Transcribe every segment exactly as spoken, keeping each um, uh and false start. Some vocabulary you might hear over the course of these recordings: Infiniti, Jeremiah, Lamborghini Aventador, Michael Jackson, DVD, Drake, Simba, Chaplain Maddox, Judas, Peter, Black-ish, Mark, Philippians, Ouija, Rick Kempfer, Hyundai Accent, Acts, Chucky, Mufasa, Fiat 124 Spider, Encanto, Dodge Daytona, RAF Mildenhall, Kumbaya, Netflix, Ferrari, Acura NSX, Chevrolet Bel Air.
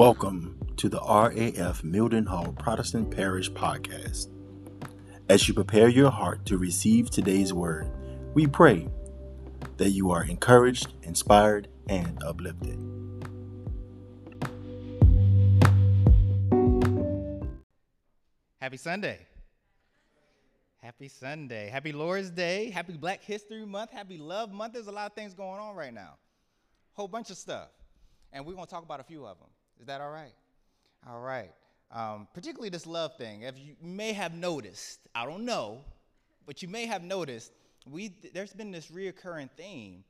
Welcome to the R A F Mildenhall Protestant Parish Podcast. As you prepare your heart to receive today's word, we pray that you are encouraged, inspired, and uplifted. Happy Sunday. Happy Sunday. Happy Lord's Day. Happy Black History Month. Happy Love Month. There's a lot of things going on right now. Whole bunch of stuff. And we're going to talk about a few of them. Is that all right? All right. Um, particularly this love thing. If you may have noticed, I don't know, but you may have noticed, we there's been this reoccurring theme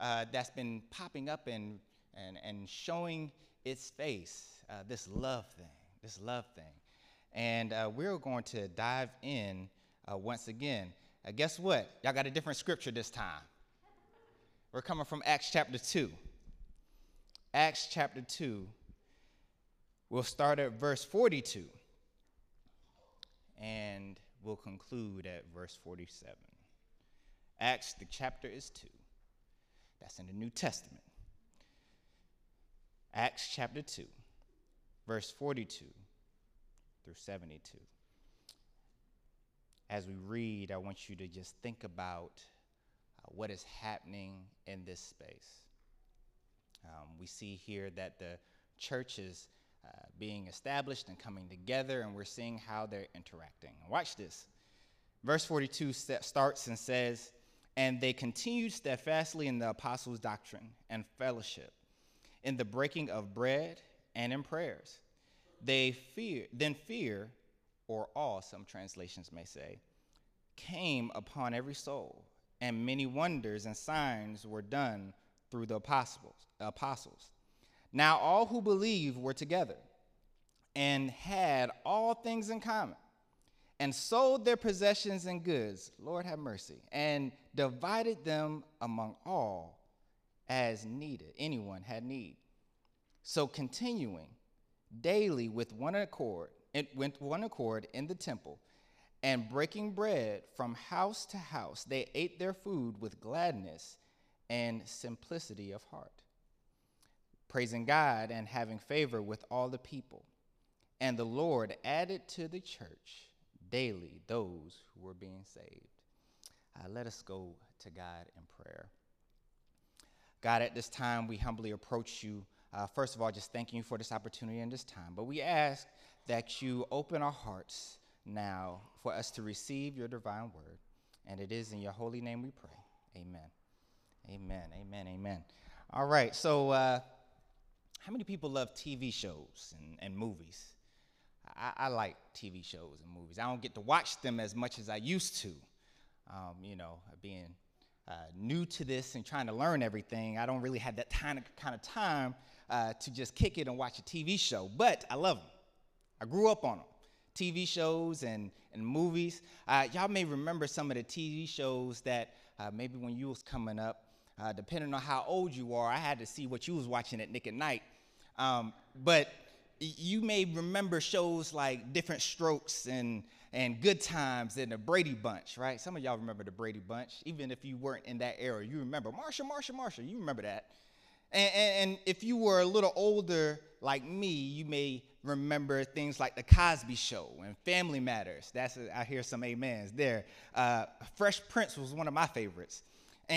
uh, that's been popping up and and and showing its face. Uh, this love thing. This love thing. And uh, we're going to dive in uh, once again. Uh, guess what? Y'all got a different scripture this time. We're coming from Acts chapter two. Acts chapter two. We'll start at verse forty-two, and we'll conclude at verse forty-seven. Acts, the chapter is two. That's in the New Testament. Acts chapter two, verse forty-two through seventy-two. As we read, I want you to just think about uh, what is happening in this space. Um, we see here that the church is Uh, being established and coming together, and we're seeing how they're interacting. Watch this. Verse forty-two st- starts and says, "And they continued steadfastly in the apostles' doctrine and fellowship, in the breaking of bread and in prayers. They fear, then fear, or awe, some translations may say, came upon every soul, and many wonders and signs were done through the apostles." apostles. Now all who believed were together and had all things in common and sold their possessions and goods, Lord have mercy, and divided them among all as needed. Anyone had need. So continuing daily with one accord, with one accord in the temple and breaking bread from house to house, they ate their food with gladness and simplicity of heart, praising God and having favor with all the people. And the Lord added to the church daily those who were being saved. Uh, let us go to God in prayer. God, at this time, we humbly approach you. Uh, first of all, just thanking you for this opportunity and this time. But we ask that you open our hearts now for us to receive your divine word. And it is in your holy name we pray. Amen. Amen. Amen. Amen. All right. So, uh, how many people love T V shows and, and movies? I, I like T V shows and movies. I don't get to watch them as much as I used to. Um, you know, being uh, new to this and trying to learn everything, I don't really have that kind of, kind of time uh, to just kick it and watch a T V show. But I love them. I grew up on them. T V shows and, and movies. Uh, y'all may remember some of the T V shows that uh, maybe when you was coming up, Uh, depending on how old you are, I had to see what you was watching at Nick at Night. Um, but you may remember shows like Different Strokes and, and Good Times and The Brady Bunch, right? Some of y'all remember The Brady Bunch. Even if you weren't in that era, you remember Marsha, Marsha, Marsha. You remember that. And, and, and if you were a little older like me, you may remember things like The Cosby Show and Family Matters. That's a, I hear some amens there. Uh, Fresh Prince was one of my favorites.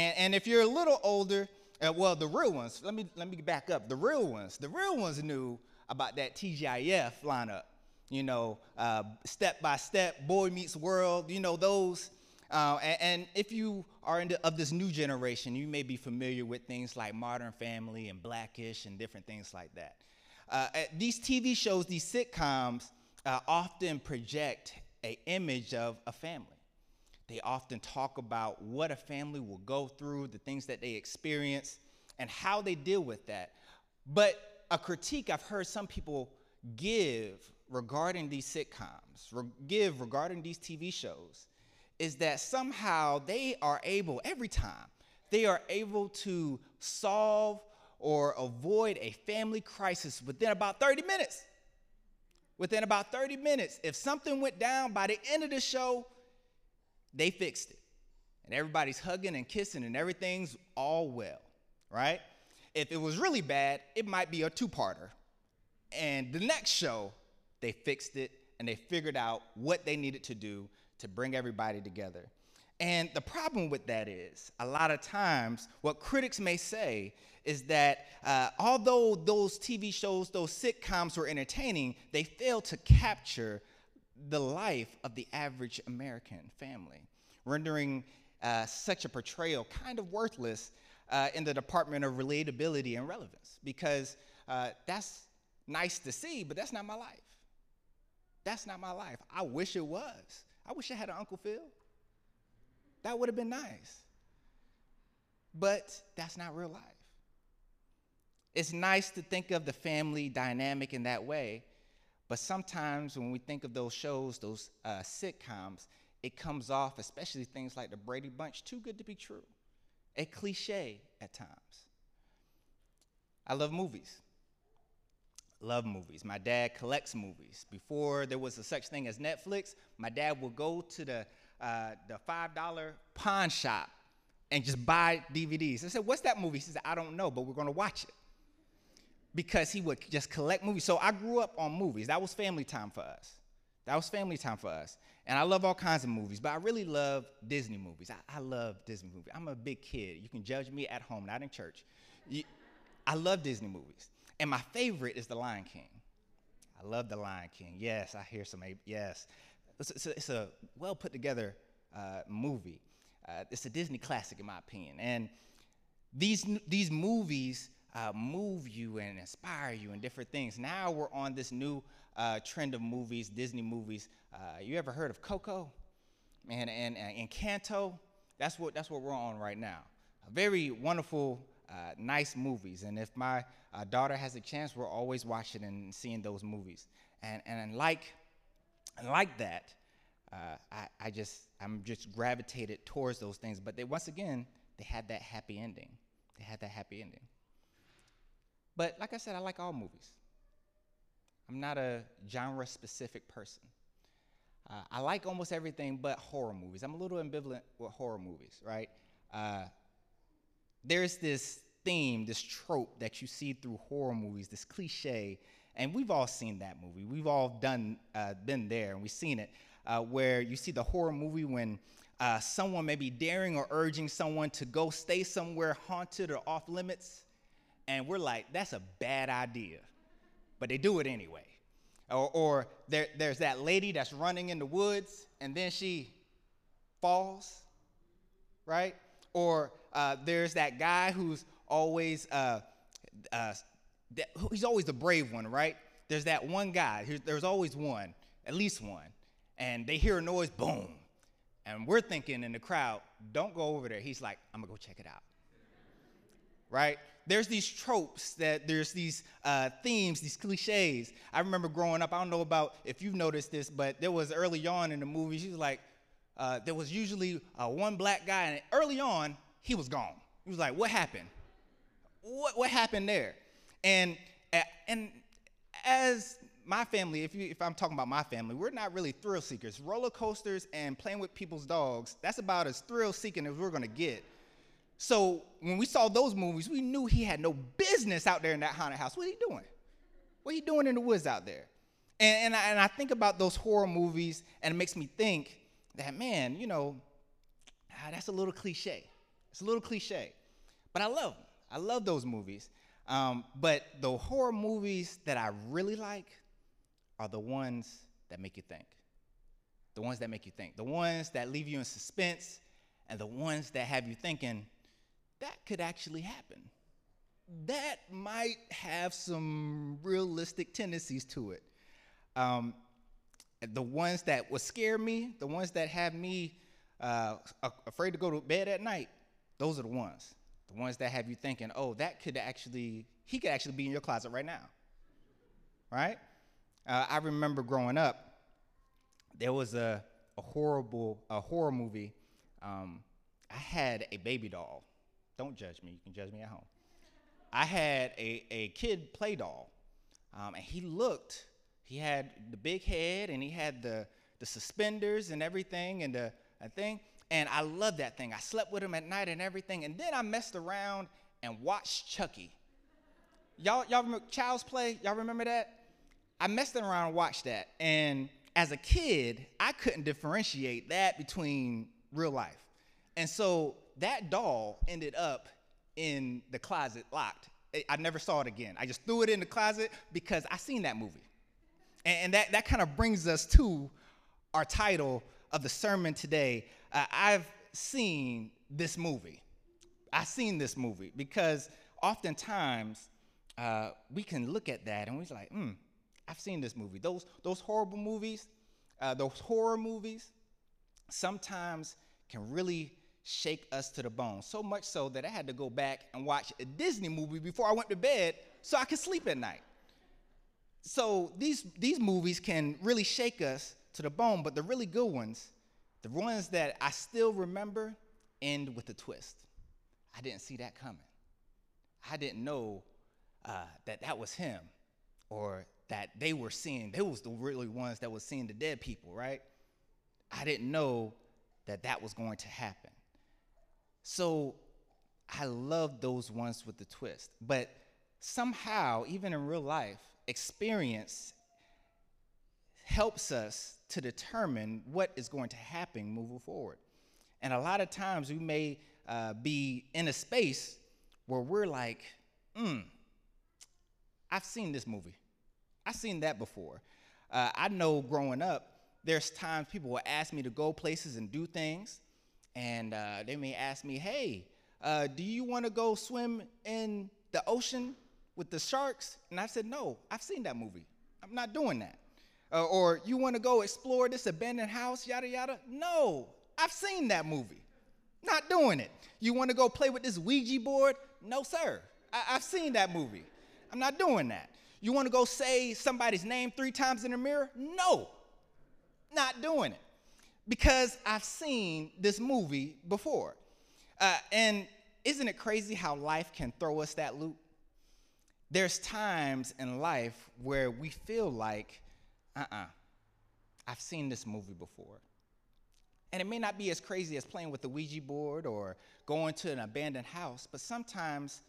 And, and if you're a little older, uh, well, the real ones, let me let me back up. The real ones, the real ones knew about that T G I F lineup, you know, uh, Step by Step, Boy Meets World, you know, those. Uh, and, and if you are into, of this new generation, you may be familiar with things like Modern Family and Black-ish and different things like that. Uh, these T V shows, these sitcoms, uh, often project an image of a family. They often talk about what a family will go through, the things that they experience, and how they deal with that. But a critique I've heard some people give regarding these sitcoms, re- give regarding these T V shows, is that somehow they are able, every time, they are able to solve or avoid a family crisis within about thirty minutes. Within about thirty minutes, if something went down by the end of the show, they fixed it, and everybody's hugging and kissing, and everything's all well, right? If it was really bad, it might be a two-parter, And the next show, they fixed it, and they figured out what they needed to do to bring everybody together. And the problem with that is, a lot of times, what critics may say is that uh, although those T V shows, those sitcoms were entertaining, they failed to capture the life of the average American family, rendering uh, such a portrayal kind of worthless uh, in the department of relatability and relevance, because uh, that's nice to see, but that's not my life. That's not my life. I wish it was. I wish I had an Uncle Phil. That would have been nice. But that's not real life. It's nice to think of the family dynamic in that way, but sometimes when we think of those shows, those uh, sitcoms, it comes off, especially things like the Brady Bunch, too good to be true, a cliche at times. I love movies. Love movies. My dad collects movies. Before there was a such thing as Netflix, my dad would go to the Uh, the five dollar pawn shop and just buy D V Ds. I said, what's that movie? She said, I don't know, but we're going to watch it. Because he would just collect movies. So I grew up on movies. That was family time for us. That was family time for us. And I love all kinds of movies, but I really love Disney movies. I, I love Disney movies. I'm a big kid. You can judge me at home, not in church. You, I love Disney movies. And my favorite is The Lion King. I love The Lion King. Yes, I hear some, yes. It's a, it's a well put together uh, movie. Uh, it's a Disney classic in my opinion. And these, these movies uh, move you and inspire you and different things. Now we're on this new uh, trend of movies, Disney movies. Uh, you ever heard of Coco and, and, and Encanto? That's what, that's what we're on right now. Very wonderful, uh, nice movies. And if my uh, daughter has a chance, we're always watching and seeing those movies. And, and like And like that, uh, I, I just, I'm just gravitated towards those things. But they, once again, they had that happy ending. They had that happy ending. But like I said, I like all movies. I'm not a genre-specific person. Uh, I like almost everything but horror movies. I'm a little ambivalent with horror movies, right? Uh, there's this theme, this trope that you see through horror movies, this cliche. And we've all seen that movie. We've all done, uh, been there, and we've seen it, uh, where you see the horror movie when uh, someone may be daring or urging someone to go stay somewhere haunted or off limits, and we're like, that's a bad idea. But they do it anyway. Or, or there, there's that lady that's running in the woods, and then she falls, right? Or uh, there's that guy who's always... Uh, uh, That, he's always the brave one, right? There's that one guy. There's always one, at least one. And they hear a noise, boom. And we're thinking in the crowd, don't go over there. He's like, I'm going to go check it out, right? There's these tropes, that there's these uh, themes, these cliches. I remember growing up, I don't know about if you've noticed this, but there was early on in the movie, she was like, uh, there was usually uh, one black guy. And early on, he was gone. He was like, what happened? What, what happened there? And, and as my family, if, you, if I'm talking about my family, we're not really thrill seekers. Roller coasters and playing with people's dogs, that's about as thrill seeking as we're going to get. So when we saw those movies, we knew he had no business out there in that haunted house. What are you doing? What are you doing in the woods out there? And, and, I, and I think about those horror movies, and it makes me think that, man, you know, ah, that's a little cliche. It's a little cliche. But I love them. I love those movies. Um, but the horror movies that I really like are the ones that make you think. The ones that make you think. The ones that leave you in suspense and the ones that have you thinking, that could actually happen. That might have some realistic tendencies to it. Um, the ones that would scare me, the ones that have me uh, afraid to go to bed at night, those are the ones. The ones that have you thinking, oh, that could actually, he could actually be in your closet right now, right? Uh, I remember growing up, there was a, a horrible, a horror movie. Um, I had a baby doll. Don't judge me. You can judge me at home. I had a, a kid play doll, um, and he looked, he had the big head, and he had the, the suspenders and everything and the a thing. And I loved that thing. I slept with him at night and everything. And then I messed around and watched Chucky. Y'all, y'all remember Child's Play? Y'all remember that? I messed around and watched that, and as a kid, I couldn't differentiate that between real life. And so that doll ended up in the closet locked. I never saw it again. I just threw it in the closet because I seen that movie. And that, that kind of brings us to our title of the sermon today. Uh, I've seen this movie. I've seen this movie because oftentimes uh, we can look at that and we're like, hmm, I've seen this movie. Those, those horrible movies, uh, those horror movies, sometimes can really shake us to the bone. So much so that I had to go back and watch a Disney movie before I went to bed so I could sleep at night. So these, these movies can really shake us to the bone, but the really good ones, the ones that I still remember, end with a twist. I didn't see that coming. I didn't know uh, that that was him, or that they were seeing, they was the really ones that was seeing the dead people, right? I didn't know that that was going to happen. So I love those ones with the twist. But somehow, even in real life, experience helps us to determine what is going to happen moving forward. And a lot of times we may uh, be in a space where we're like, hmm, I've seen this movie. I've seen that before. Uh, I know growing up, there's times people will ask me to go places and do things, and uh, they may ask me, hey, uh, do you want to go swim in the ocean with the sharks? And I said, no, I've seen that movie. I'm not doing that. Uh, or you want to go explore this abandoned house, yada, yada? No, I've seen that movie. Not doing it. You want to go play with this Ouija board? No, sir. I I've seen that movie. I'm not doing that. You want to go say somebody's name three times in the mirror? No. Not doing it because I've seen this movie before. Uh, and isn't it crazy how life can throw us that loop? There's times in life where we feel like, uh-uh, I've seen this movie before. And it may not be as crazy as playing with the Ouija board or going to an abandoned house, but sometimes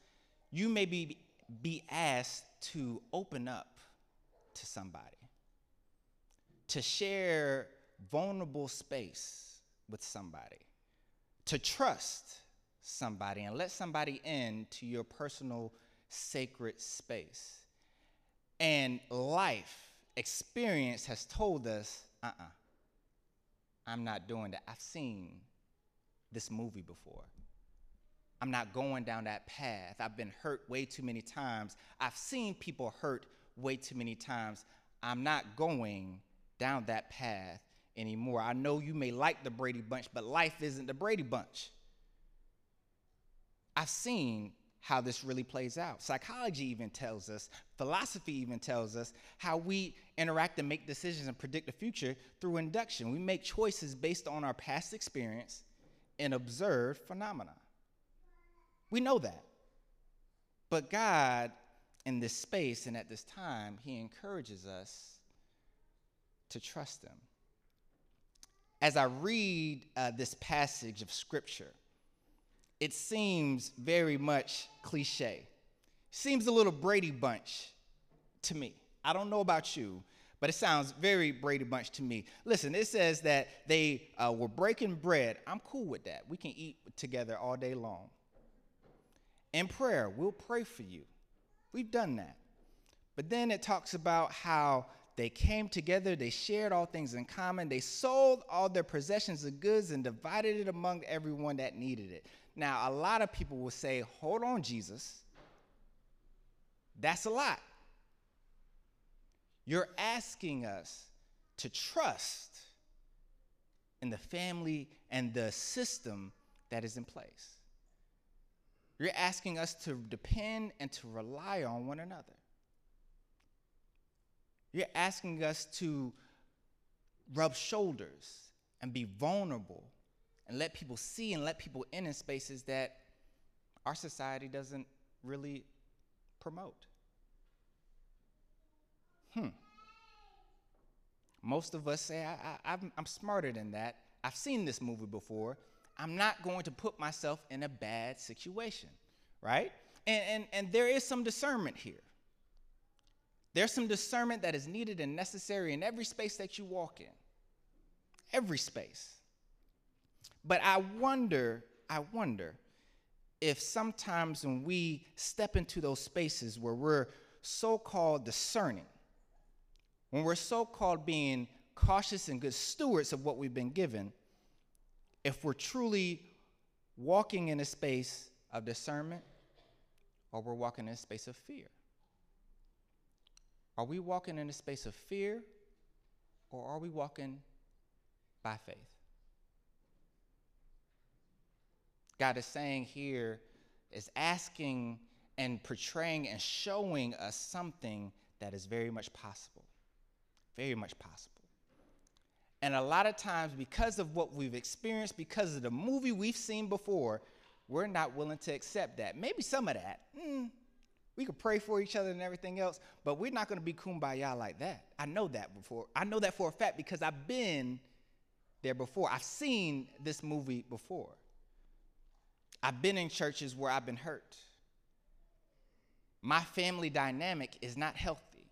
you may be, be asked to open up to somebody, to share vulnerable space with somebody, to trust somebody and let somebody into your personal sacred space. And life, experience has told us, uh-uh, I'm not doing that. I've seen this movie before. I'm not going down that path. I've been hurt way too many times. I've seen people hurt way too many times. I'm not going down that path anymore. I know you may like the Brady Bunch, but life isn't the Brady Bunch. I've seen how this really plays out. Psychology even tells us, philosophy even tells us, how we interact and make decisions and predict the future through induction. We make choices based on our past experience and observed phenomena. We know that. But God, in this space and at this time, he encourages us to trust them. As I read uh, this passage of scripture, it seems very much cliche. Seems a little Brady Bunch to me. I don't know about you, but it sounds very Brady Bunch to me. Listen, it says that they uh, were breaking bread. I'm cool with that. We can eat together all day long. In prayer, we'll pray for you. We've done that. But then it talks about how they came together, they shared all things in common, they sold all their possessions of goods and divided it among everyone that needed it. Now, a lot of people will say, hold on, Jesus, that's a lot. You're asking us to trust in the family and the system that is in place. You're asking us to depend and to rely on one another. You're asking us to rub shoulders and be vulnerable and let people see and let people in in spaces that our society doesn't really promote. Hmm. Most of us say, I, I, I'm, I'm smarter than that. I've seen this movie before. I'm not going to put myself in a bad situation, right? And, and, and there is some discernment here. There's some discernment that is needed and necessary in every space that you walk in. Every space. But I wonder, I wonder if sometimes when we step into those spaces where we're so-called discerning, when we're so-called being cautious and good stewards of what we've been given, if we're truly walking in a space of discernment, or we're walking in a space of fear. Are we walking in a space of fear, or are we walking by faith? God is saying here, is asking and portraying and showing us something that is very much possible, very much possible. And a lot of times, because of what we've experienced, because of the movie we've seen before, we're not willing to accept that. Maybe some of that. Mm, we could pray for each other and everything else, but we're not going to be kumbaya like that. I know that before. I know that for a fact because I've been there before. I've seen this movie before. I've been in churches where I've been hurt. My family dynamic is not healthy.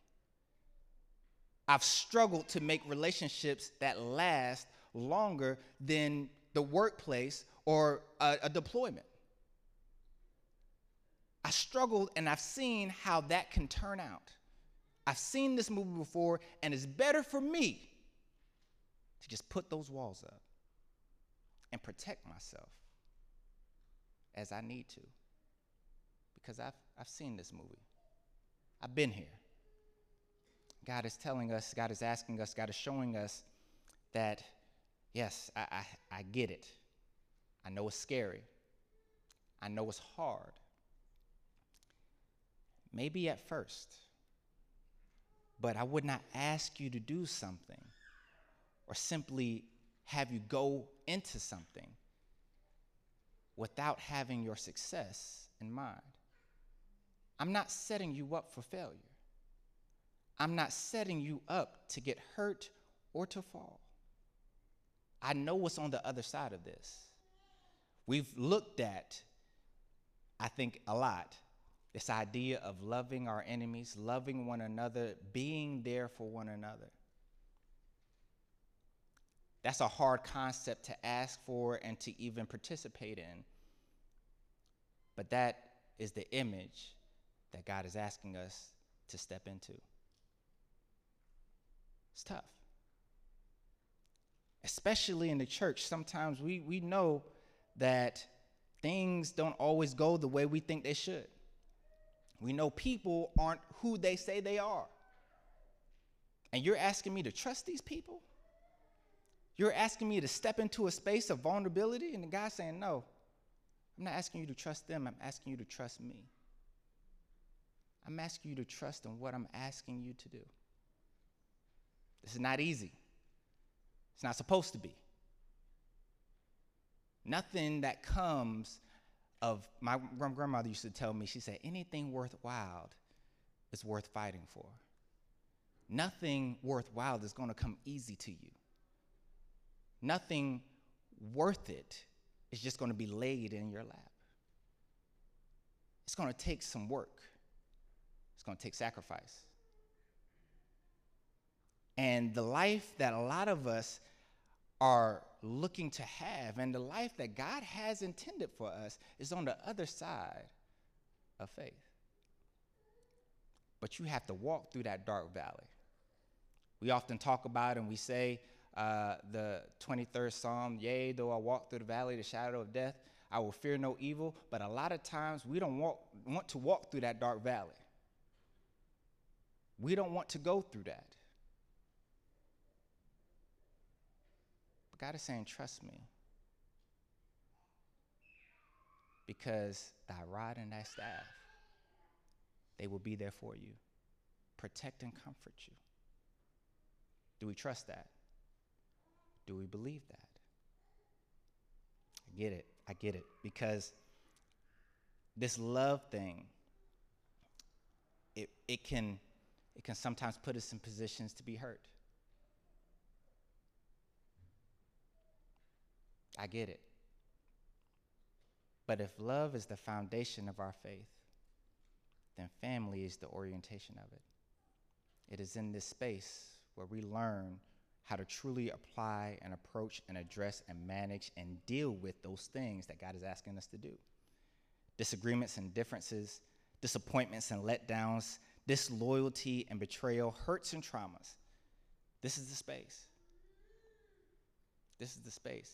I've struggled to make relationships that last longer than the workplace or a, a deployment. I struggled, and I've seen how that can turn out. I've seen this movie before, and it's better for me to just put those walls up and protect myself as I need to, because I've, I've seen this movie. I've been here. God is telling us, God is asking us, God is showing us that, yes, I, I, I get it. I know it's scary. I know it's hard. Maybe at first, but I would not ask you to do something or simply have you go into something without having your success in mind. I'm not setting you up for failure. I'm not setting you up to get hurt or to fall. I know what's on the other side of this. We've looked at, I think, a lot, this idea of loving our enemies, loving one another, being there for one another. That's a hard concept to ask for and to even participate in. But that is the image that God is asking us to step into. It's tough. Especially in the church, sometimes we, we know that things don't always go the way we think they should. We know people aren't who they say they are. And you're asking me to trust these people? You're asking me to step into a space of vulnerability? And the guy's saying, no, I'm not asking you to trust them. I'm asking you to trust me. I'm asking you to trust in what I'm asking you to do. This is not easy. It's not supposed to be. Nothing that comes of, my grandmother used to tell me, she said, anything worthwhile is worth fighting for. Nothing worthwhile is going to come easy to you. Nothing worth it is just going to be laid in your lap. It's going to take some work. It's going to take sacrifice. And the life that a lot of us are looking to have, and the life that God has intended for us, is on the other side of faith. But you have to walk through that dark valley. We often talk about and we say uh, the twenty-third Psalm, yea, though I walk through the valley of the shadow of death, I will fear no evil. But a lot of times we don't walk, want to walk through that dark valley. We don't want to go through that. God is saying, trust me, because thy rod and thy staff, they will be there for you, protect and comfort you. Do we trust that? Do we believe that? I get it. I get it. Because this love thing, it, it can, it can sometimes put us in positions to be hurt. I get it. But if love is the foundation of our faith, then family is the orientation of it. It is in this space where we learn how to truly apply and approach and address and manage and deal with those things that God is asking us to do. Disagreements and differences, disappointments and letdowns, disloyalty and betrayal, hurts and traumas. This is the space. This is the space.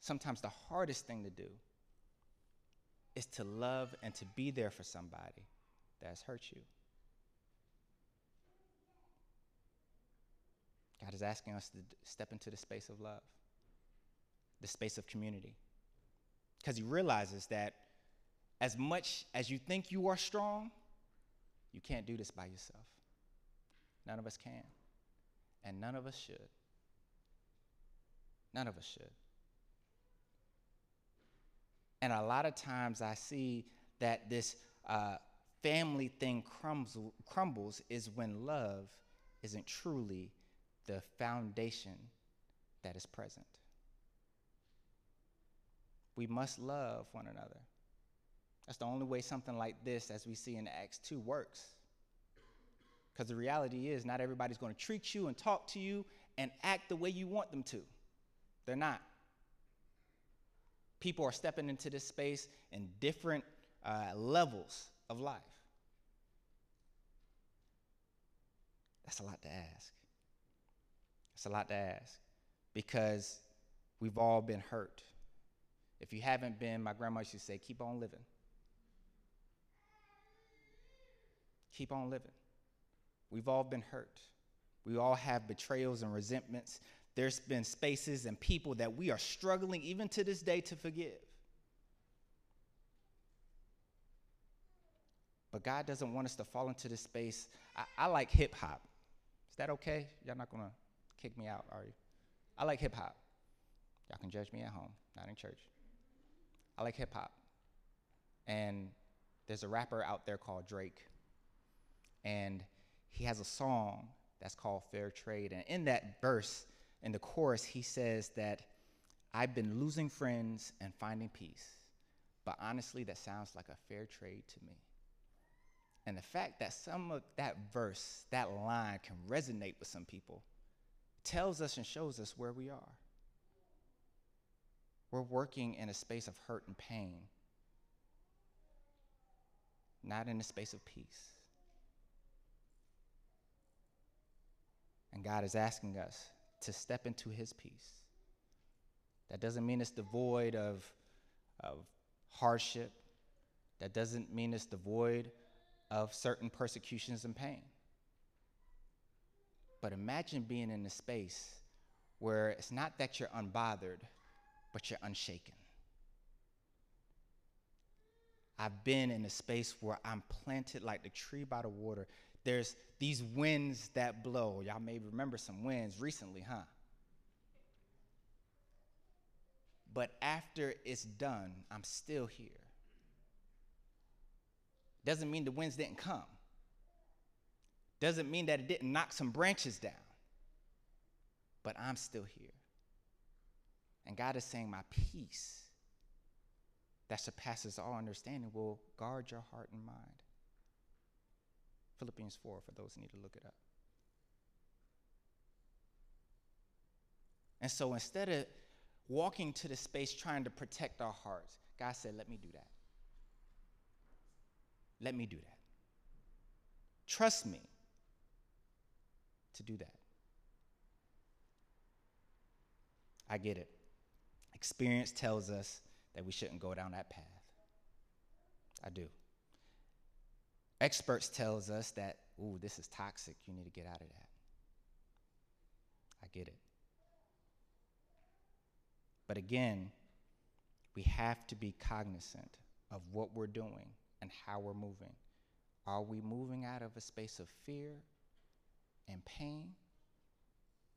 Sometimes the hardest thing to do is to love and to be there for somebody that has hurt you. God is asking us to step into the space of love, the space of community, because he realizes that as much as you think you are strong, you can't do this by yourself. None of us can, and none of us should. None of us should. And a lot of times I see that this uh, family thing crumbles, crumbles is when love isn't truly the foundation that is present. We must love one another. That's the only way something like this, as we see in Acts two, works. Because the reality is not everybody's going to treat you and talk to you and act the way you want them to. They're not. People are stepping into this space in different uh, levels of life. That's a lot to ask. That's a lot to ask because we've all been hurt. If you haven't been, my grandma used to say, keep on living. Keep on living. We've all been hurt. We all have betrayals and resentments. There's been spaces and people that we are struggling even to this day to forgive. But God doesn't want us to fall into this space. I, I like hip hop. Is that okay? Y'all not gonna kick me out, are you? I like hip hop. Y'all can judge me at home, not in church. I like hip hop. And there's a rapper out there called Drake. And he has a song that's called Fair Trade. And in that verse, in the chorus, he says that I've been losing friends and finding peace. But honestly, that sounds like a fair trade to me. And the fact that some of that verse, that line can resonate with some people, tells us and shows us where we are. We're working in a space of hurt and pain, not in a space of peace. And God is asking us to step into his peace. That doesn't mean it's devoid of, of hardship. That doesn't mean it's devoid of certain persecutions and pain. But imagine being in a space where it's not that you're unbothered, but you're unshaken. I've been in a space where I'm planted like the tree by the water. There's these winds that blow. Y'all may remember some winds recently, huh? But after it's done, I'm still here. Doesn't mean the winds didn't come. Doesn't mean that it didn't knock some branches down. But I'm still here. And God is saying, my peace that surpasses all understanding will guard your heart and mind. Philippians four, for those who need to look it up. And so instead of walking to the space trying to protect our hearts, God said, let me do that. Let me do that. Trust me to do that. I get it. Experience tells us that we shouldn't go down that path. I do. Experts tells us that, ooh, this is toxic. You need to get out of that. I get it. But again, we have to be cognizant of what we're doing and how we're moving. Are we moving out of a space of fear and pain?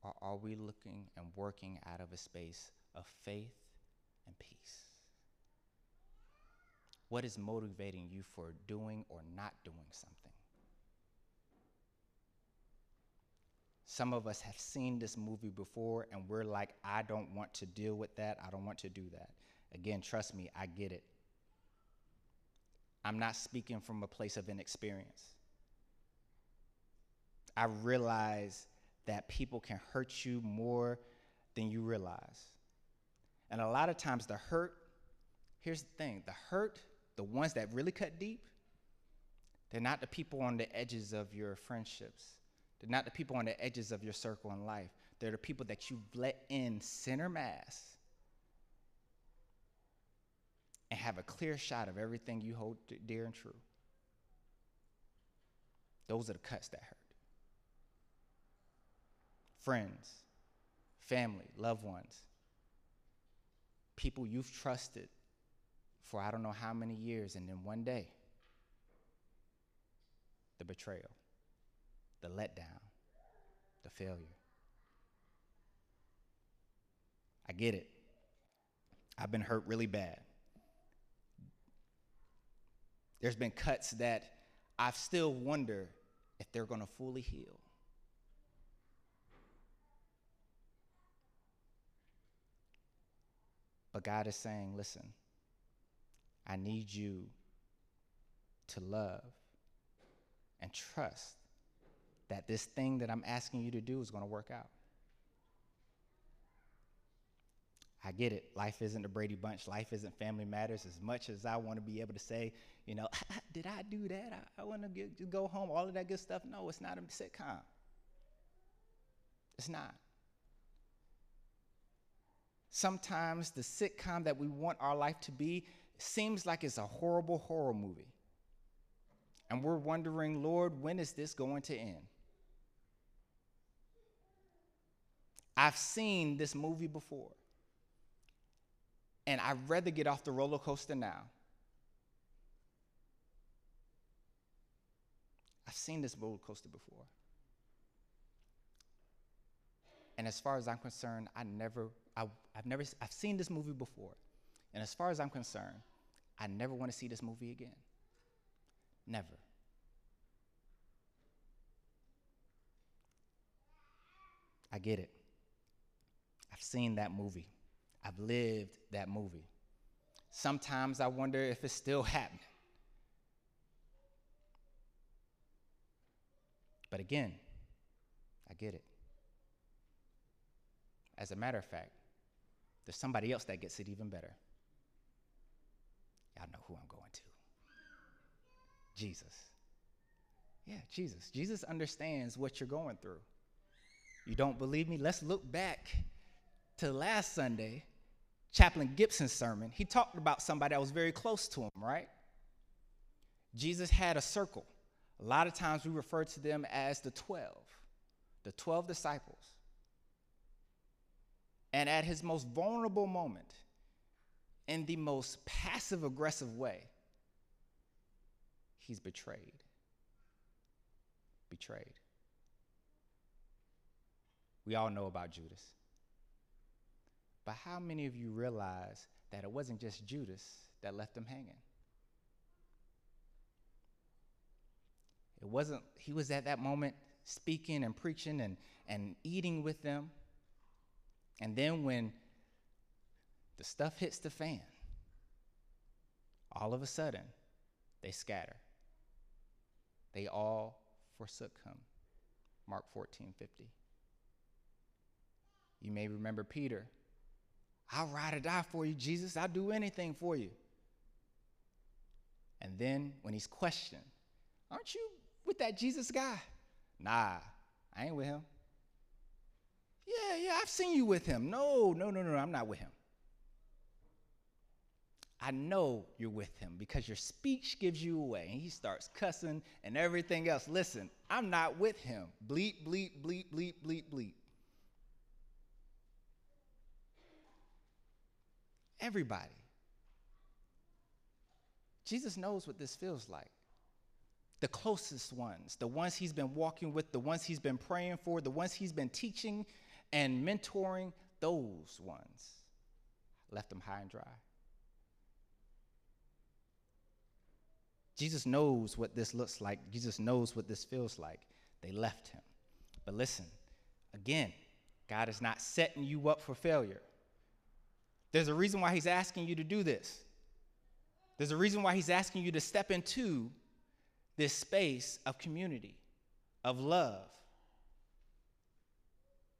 Or are we looking and working out of a space of faith and peace? What is motivating you for doing or not doing something? Some of us have seen this movie before, and we're like, I don't want to deal with that. I don't want to do that. Again, trust me, I get it. I'm not speaking from a place of inexperience. I realized that people can hurt you more than you realize. And a lot of times the hurt, here's the thing, the hurt, the ones that really cut deep, they're not the people on the edges of your friendships. They're not the people on the edges of your circle in life. They're the people that you've let in center mass and have a clear shot of everything you hold dear and true. Those are the cuts that hurt. Friends, family, loved ones, people you've trusted for I don't know how many years, and then one day, the betrayal, the letdown, the failure. I get it. I've been hurt really bad. There's been cuts that I still wonder if they're going to fully heal. But God is saying, listen, I need you to love and trust that this thing that I'm asking you to do is going to work out. I get it. Life isn't a Brady Bunch. Life isn't Family Matters. As much as I want to be able to say, you know, did I do that? I, I want to go home, all of that good stuff. No, it's not a sitcom. It's not. Sometimes the sitcom that we want our life to be seems like it's a horrible horror movie. And we're wondering, Lord, when is this going to end? I've seen this movie before. And I'd rather get off the roller coaster now. I've seen this roller coaster before. And as far as I'm concerned, I never, I, I've never, I've seen this movie before. And as far as I'm concerned, I never want to see this movie again. Never. I get it. I've seen that movie. I've lived that movie. Sometimes I wonder if it's still happening. But again, I get it. As a matter of fact, there's somebody else that gets it even better. Y'all know who I'm going to. Jesus. Yeah, Jesus. Jesus understands what you're going through. You don't believe me? Let's look back to last Sunday, Chaplain Gibson's sermon. He talked about somebody that was very close to him, right? Jesus had a circle. A lot of times we refer to them as the twelve, the twelve disciples. And at his most vulnerable moment, in the most passive-aggressive way, he's betrayed. Betrayed. We all know about Judas. But how many of you realize that it wasn't just Judas that left him hanging? It wasn't, he was at that moment speaking and preaching and, and eating with them. And then when the stuff hits the fan, all of a sudden, they scatter. They all forsook him. Mark fourteen fifty. You may remember Peter. I'll ride or die for you, Jesus. I'll do anything for you. And then when he's questioned, aren't you with that Jesus guy? Nah, I ain't with him. Yeah, yeah, I've seen you with him. No, no, no, no, I'm not with him. I know you're with him because your speech gives you away. And he starts cussing and everything else. Listen, I'm not with him. Bleep, bleep, bleep, bleep, bleep, bleep. Everybody. Jesus knows what this feels like. The closest ones, the ones he's been walking with, the ones he's been praying for, the ones he's been teaching and mentoring, those ones left him high and dry. Jesus knows what this looks like. Jesus knows what this feels like. They left him. But listen, again, God is not setting you up for failure. There's a reason why he's asking you to do this. There's a reason why he's asking you to step into this space of community, of love,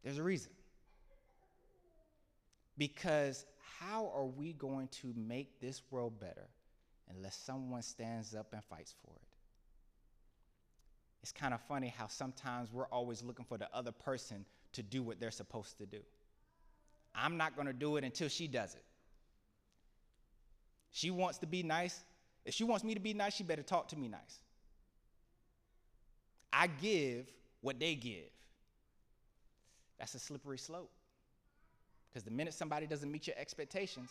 There's a reason. Because how are we going to make this world better unless someone stands up and fights for it? It's kind of funny how sometimes we're always looking for the other person to do what they're supposed to do. I'm not going to do it until she does it. She wants to be nice. If she wants me to be nice, she better talk to me nice. I give what they give. That's a slippery slope. Because the minute somebody doesn't meet your expectations,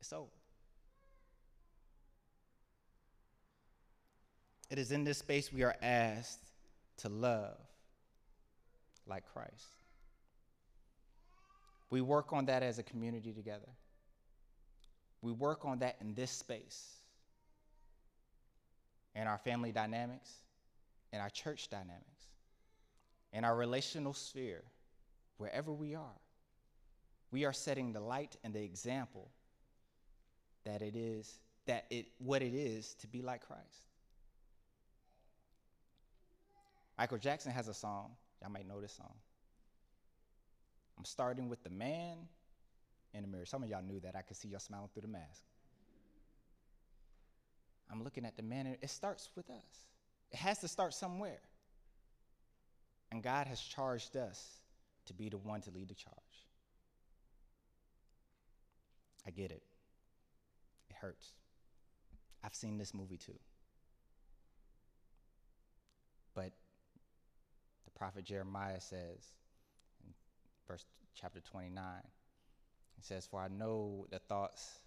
it's over. It is in this space we are asked to love like Christ. We work on that as a community together. We work on that in this space, in our family dynamics, in our church dynamics, in our relational sphere, wherever we are. We are setting the light and the example that it is, that it, what it is to be like Christ. Michael Jackson has a song. Y'all might know this song. I'm starting with the man in the mirror. Some of y'all knew that. I could see y'all smiling through the mask. I'm looking at the man. And it starts with us. It has to start somewhere. And God has charged us to be the one to lead the charge. I get it. It hurts. I've seen this movie too. But the prophet Jeremiah says, in verse chapter twenty-nine, it says, "For I know the thoughts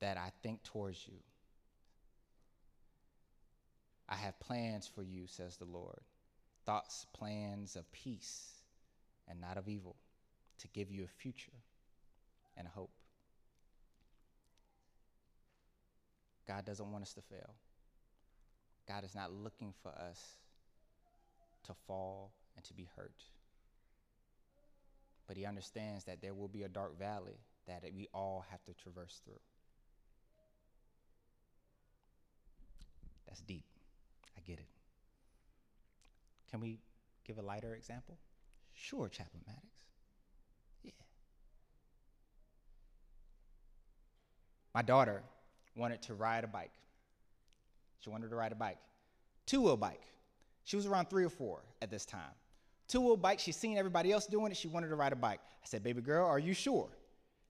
that I think towards you. I have plans for you, says the Lord. Thoughts, plans of peace and not of evil, to give you a future and a hope." God doesn't want us to fail. God is not looking for us to fall and to be hurt. But he understands that there will be a dark valley that we all have to traverse through. That's deep. I get it. Can we give a lighter example? Sure, Chaplain Maddox. Yeah. My daughter wanted to ride a bike. She wanted to ride a bike, two-wheel bike. She was around three or four at this time. Two-wheel bike, she's seen everybody else doing it. She wanted to ride a bike. I said, "Baby girl, are you sure?"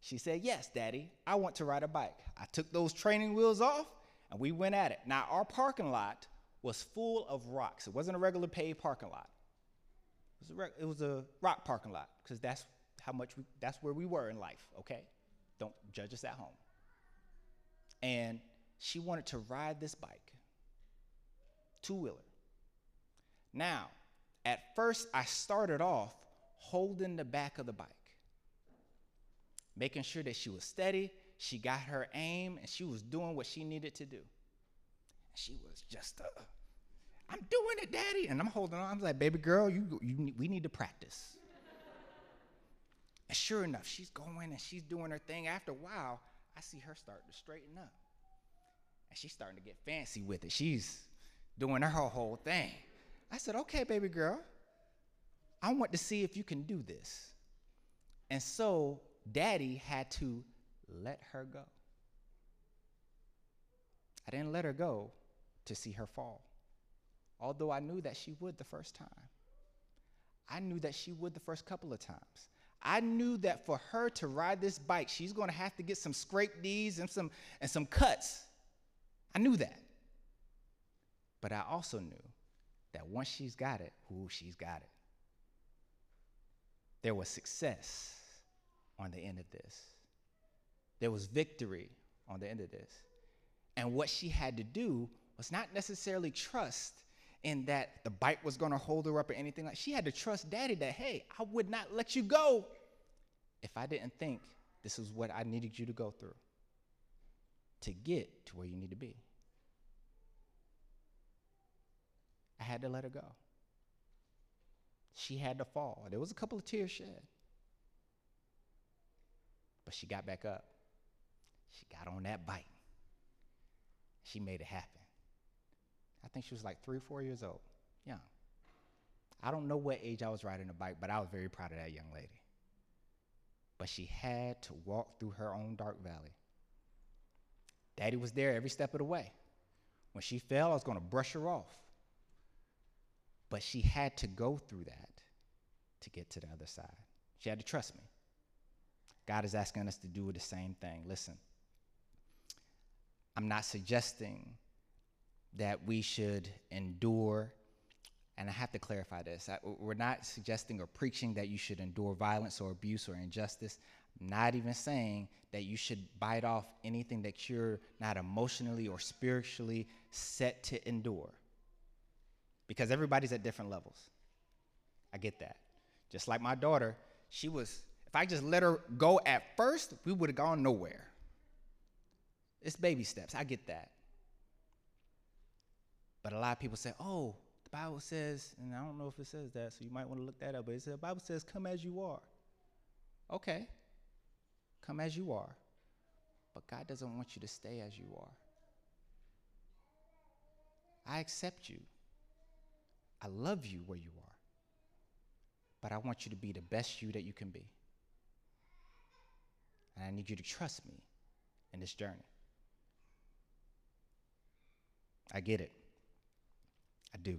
She said, "Yes, Daddy, I want to ride a bike." I took those training wheels off, and we went at it. Now, our parking lot was full of rocks. It wasn't a regular paved parking lot. It was a, reg- it was a rock parking lot, because that's how much we, that's where we were in life, okay? Don't judge us at home. And she wanted to ride this bike. Two-wheeler. Now, at first, I started off holding the back of the bike, making sure that she was steady, she got her aim, and she was doing what she needed to do. And she was just, uh, "I'm doing it, Daddy," and I'm holding on. I'm like, "Baby girl, you, you, we need to practice." And sure enough, she's going and she's doing her thing. After a while, I see her starting to straighten up, and she's starting to get fancy with it. She's doing her whole thing. I said, "Okay, baby girl, I want to see if you can do this." And so Daddy had to let her go. I didn't let her go to see her fall, although I knew that she would the first time. I knew that she would the first couple of times. I knew that for her to ride this bike, she's going to have to get some scraped knees and some, and some cuts. I knew that. But I also knew that once she's got it, ooh, she's got it. There was success on the end of this. There was victory on the end of this. And what she had to do was not necessarily trust in that the bike was going to hold her up or anything like that. She had to trust Daddy that, "Hey, I would not let you go if I didn't think this is what I needed you to go through to get to where you need to be." I had to let her go. She had to fall. There was a couple of tears shed. But she got back up. She got on that bike. She made it happen. I think she was like three or four years old, young. I don't know what age I was riding a bike, but I was very proud of that young lady. But she had to walk through her own dark valley. Daddy was there every step of the way. When she fell, I was going to brush her off. But she had to go through that to get to the other side. She had to trust me. God is asking us to do the same thing. Listen, I'm not suggesting that we should endure, and I have to clarify this. I, we're not suggesting or preaching that you should endure violence or abuse or injustice. I'm not even saying that you should bite off anything that you're not emotionally or spiritually set to endure, because everybody's at different levels. I get that. Just like my daughter, she was, if I just let her go at first, we would have gone nowhere. It's baby steps. I get that. But a lot of people say, oh, the Bible says, and I don't know if it says that, so you might want to look that up, but it says, the Bible says, come as you are. Okay, come as you are. But God doesn't want you to stay as you are. I accept you. I love you where you are. But I want you to be the best you that you can be. And I need you to trust me in this journey. I get it. I do.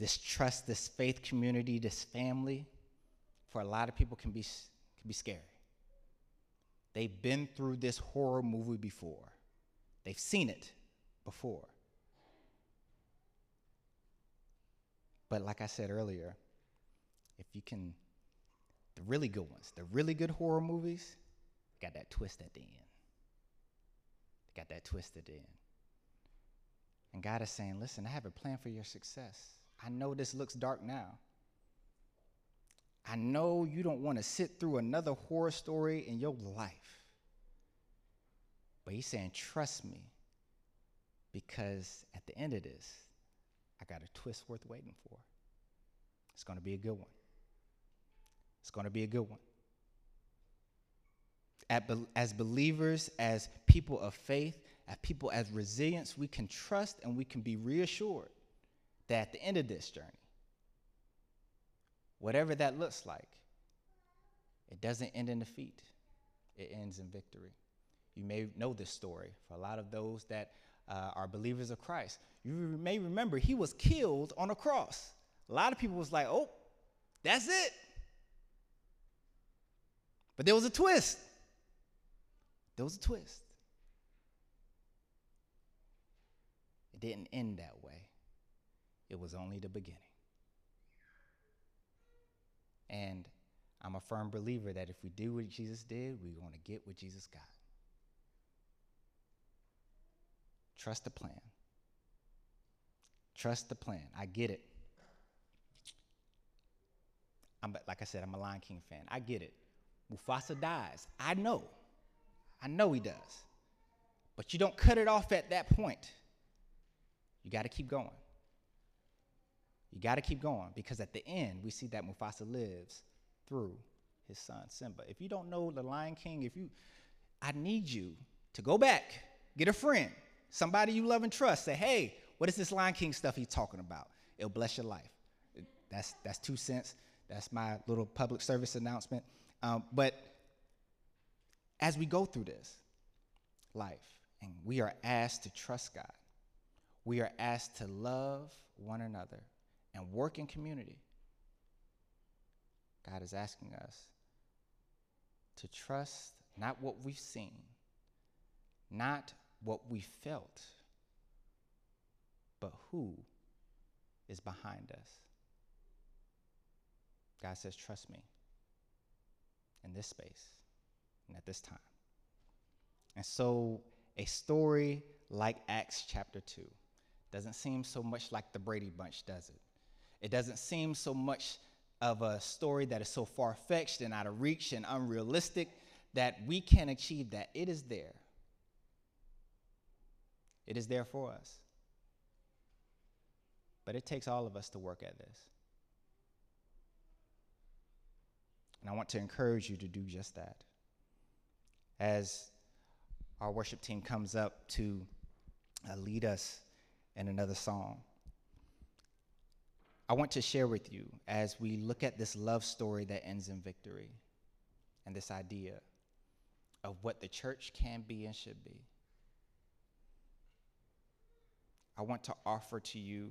This trust, this faith community, this family, for a lot of people can be, can be scary. They've been through this horror movie before. They've seen it before. But like I said earlier, if you can, the really good ones, the really good horror movies, got that twist at the end. Got that twisted in. And God is saying, listen, I have a plan for your success. I know this looks dark now. I know you don't want to sit through another horror story in your life. But he's saying, trust me, because at the end of this, I got a twist worth waiting for. It's going to be a good one. It's going to be a good one. As believers, as people of faith, as people as resilience, we can trust and we can be reassured that at the end of this journey, whatever that looks like, it doesn't end in defeat. It ends in victory. You may know this story. For a lot of those that uh, are believers of Christ, you may remember he was killed on a cross. A lot of people was like, oh, that's it. But there was a twist. There was a twist. It didn't end that way. It was only the beginning. And I'm a firm believer that if we do what Jesus did, we're going to get what Jesus got. Trust the plan. Trust the plan. I get it. I'm, like I said, I'm a Lion King fan. I get it. Mufasa dies. I know. I know he does. But you don't cut it off at that point. You got to keep going. You got to keep going, because at the end, we see that Mufasa lives through his son, Simba. If you don't know the Lion King, if you, I need you to go back, get a friend, somebody you love and trust. Say, hey, what is this Lion King stuff he's talking about? It'll bless your life. That's, that's two cents. That's my little public service announcement. Um, but... As we go through this life, and we are asked to trust God, we are asked to love one another and work in community. God is asking us to trust not what we've seen, not what we felt, but who is behind us. God says, trust me in this space. At this time. And so a story like Acts chapter two doesn't seem so much like the Brady Bunch, does it? It doesn't seem so much of a story that is so far-fetched and out of reach and unrealistic that we can achieve that. It is there. It is there for us. But it takes all of us to work at this. And I want to encourage you to do just that. As our worship team comes up to uh, lead us in another song, I want to share with you as we look at this love story that ends in victory and this idea of what the church can be and should be. I want to offer to you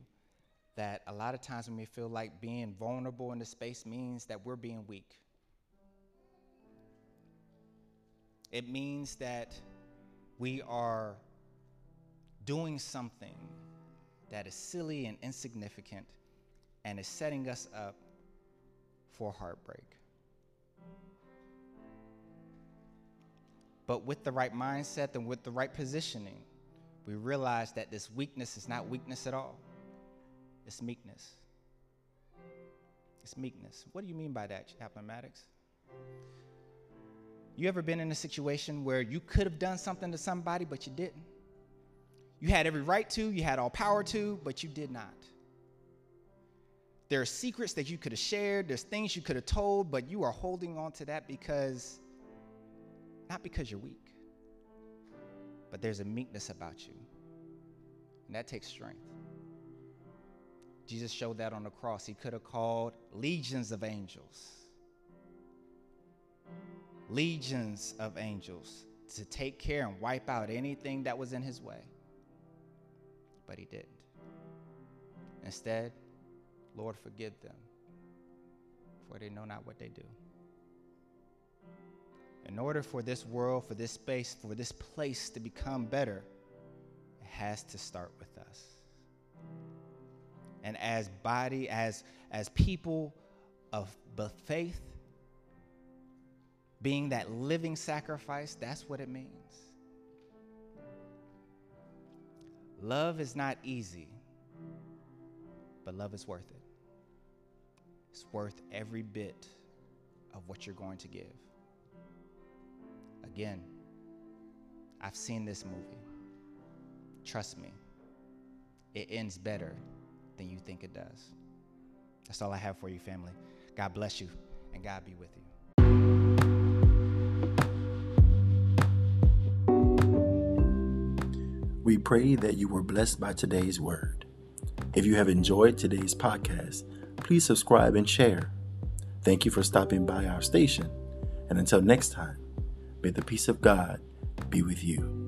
that a lot of times when we feel like being vulnerable in the space means that we're being weak. It means that we are doing something that is silly and insignificant and is setting us up for heartbreak. But with the right mindset and with the right positioning, we realize that this weakness is not weakness at all. It's meekness. It's meekness. What do you mean by that, Chaplain Maddox? You ever been in a situation where you could have done something to somebody, but you didn't? You had every right to, you had all power to, but you did not. There are secrets that you could have shared, there's things you could have told, but you are holding on to that because, not because you're weak, but there's a meekness about you, and that takes strength. Jesus showed that on the cross. He could have called legions of angels, legions of angels to take care and wipe out anything that was in his way, but he didn't. Instead, Lord, forgive them, for they know not what they do. In order for this world, for this space, for this place to become better, it has to start with us. And as body, as, as people of faith, being that living sacrifice, that's what it means. Love is not easy, but love is worth it. It's worth every bit of what you're going to give. Again, I've seen this movie. Trust me, it ends better than you think it does. That's all I have for you, family. God bless you, and God be with you. We pray that you were blessed by today's word. If you have enjoyed today's podcast, please subscribe and share. Thank you for stopping by our station. And until next time, may the peace of God be with you.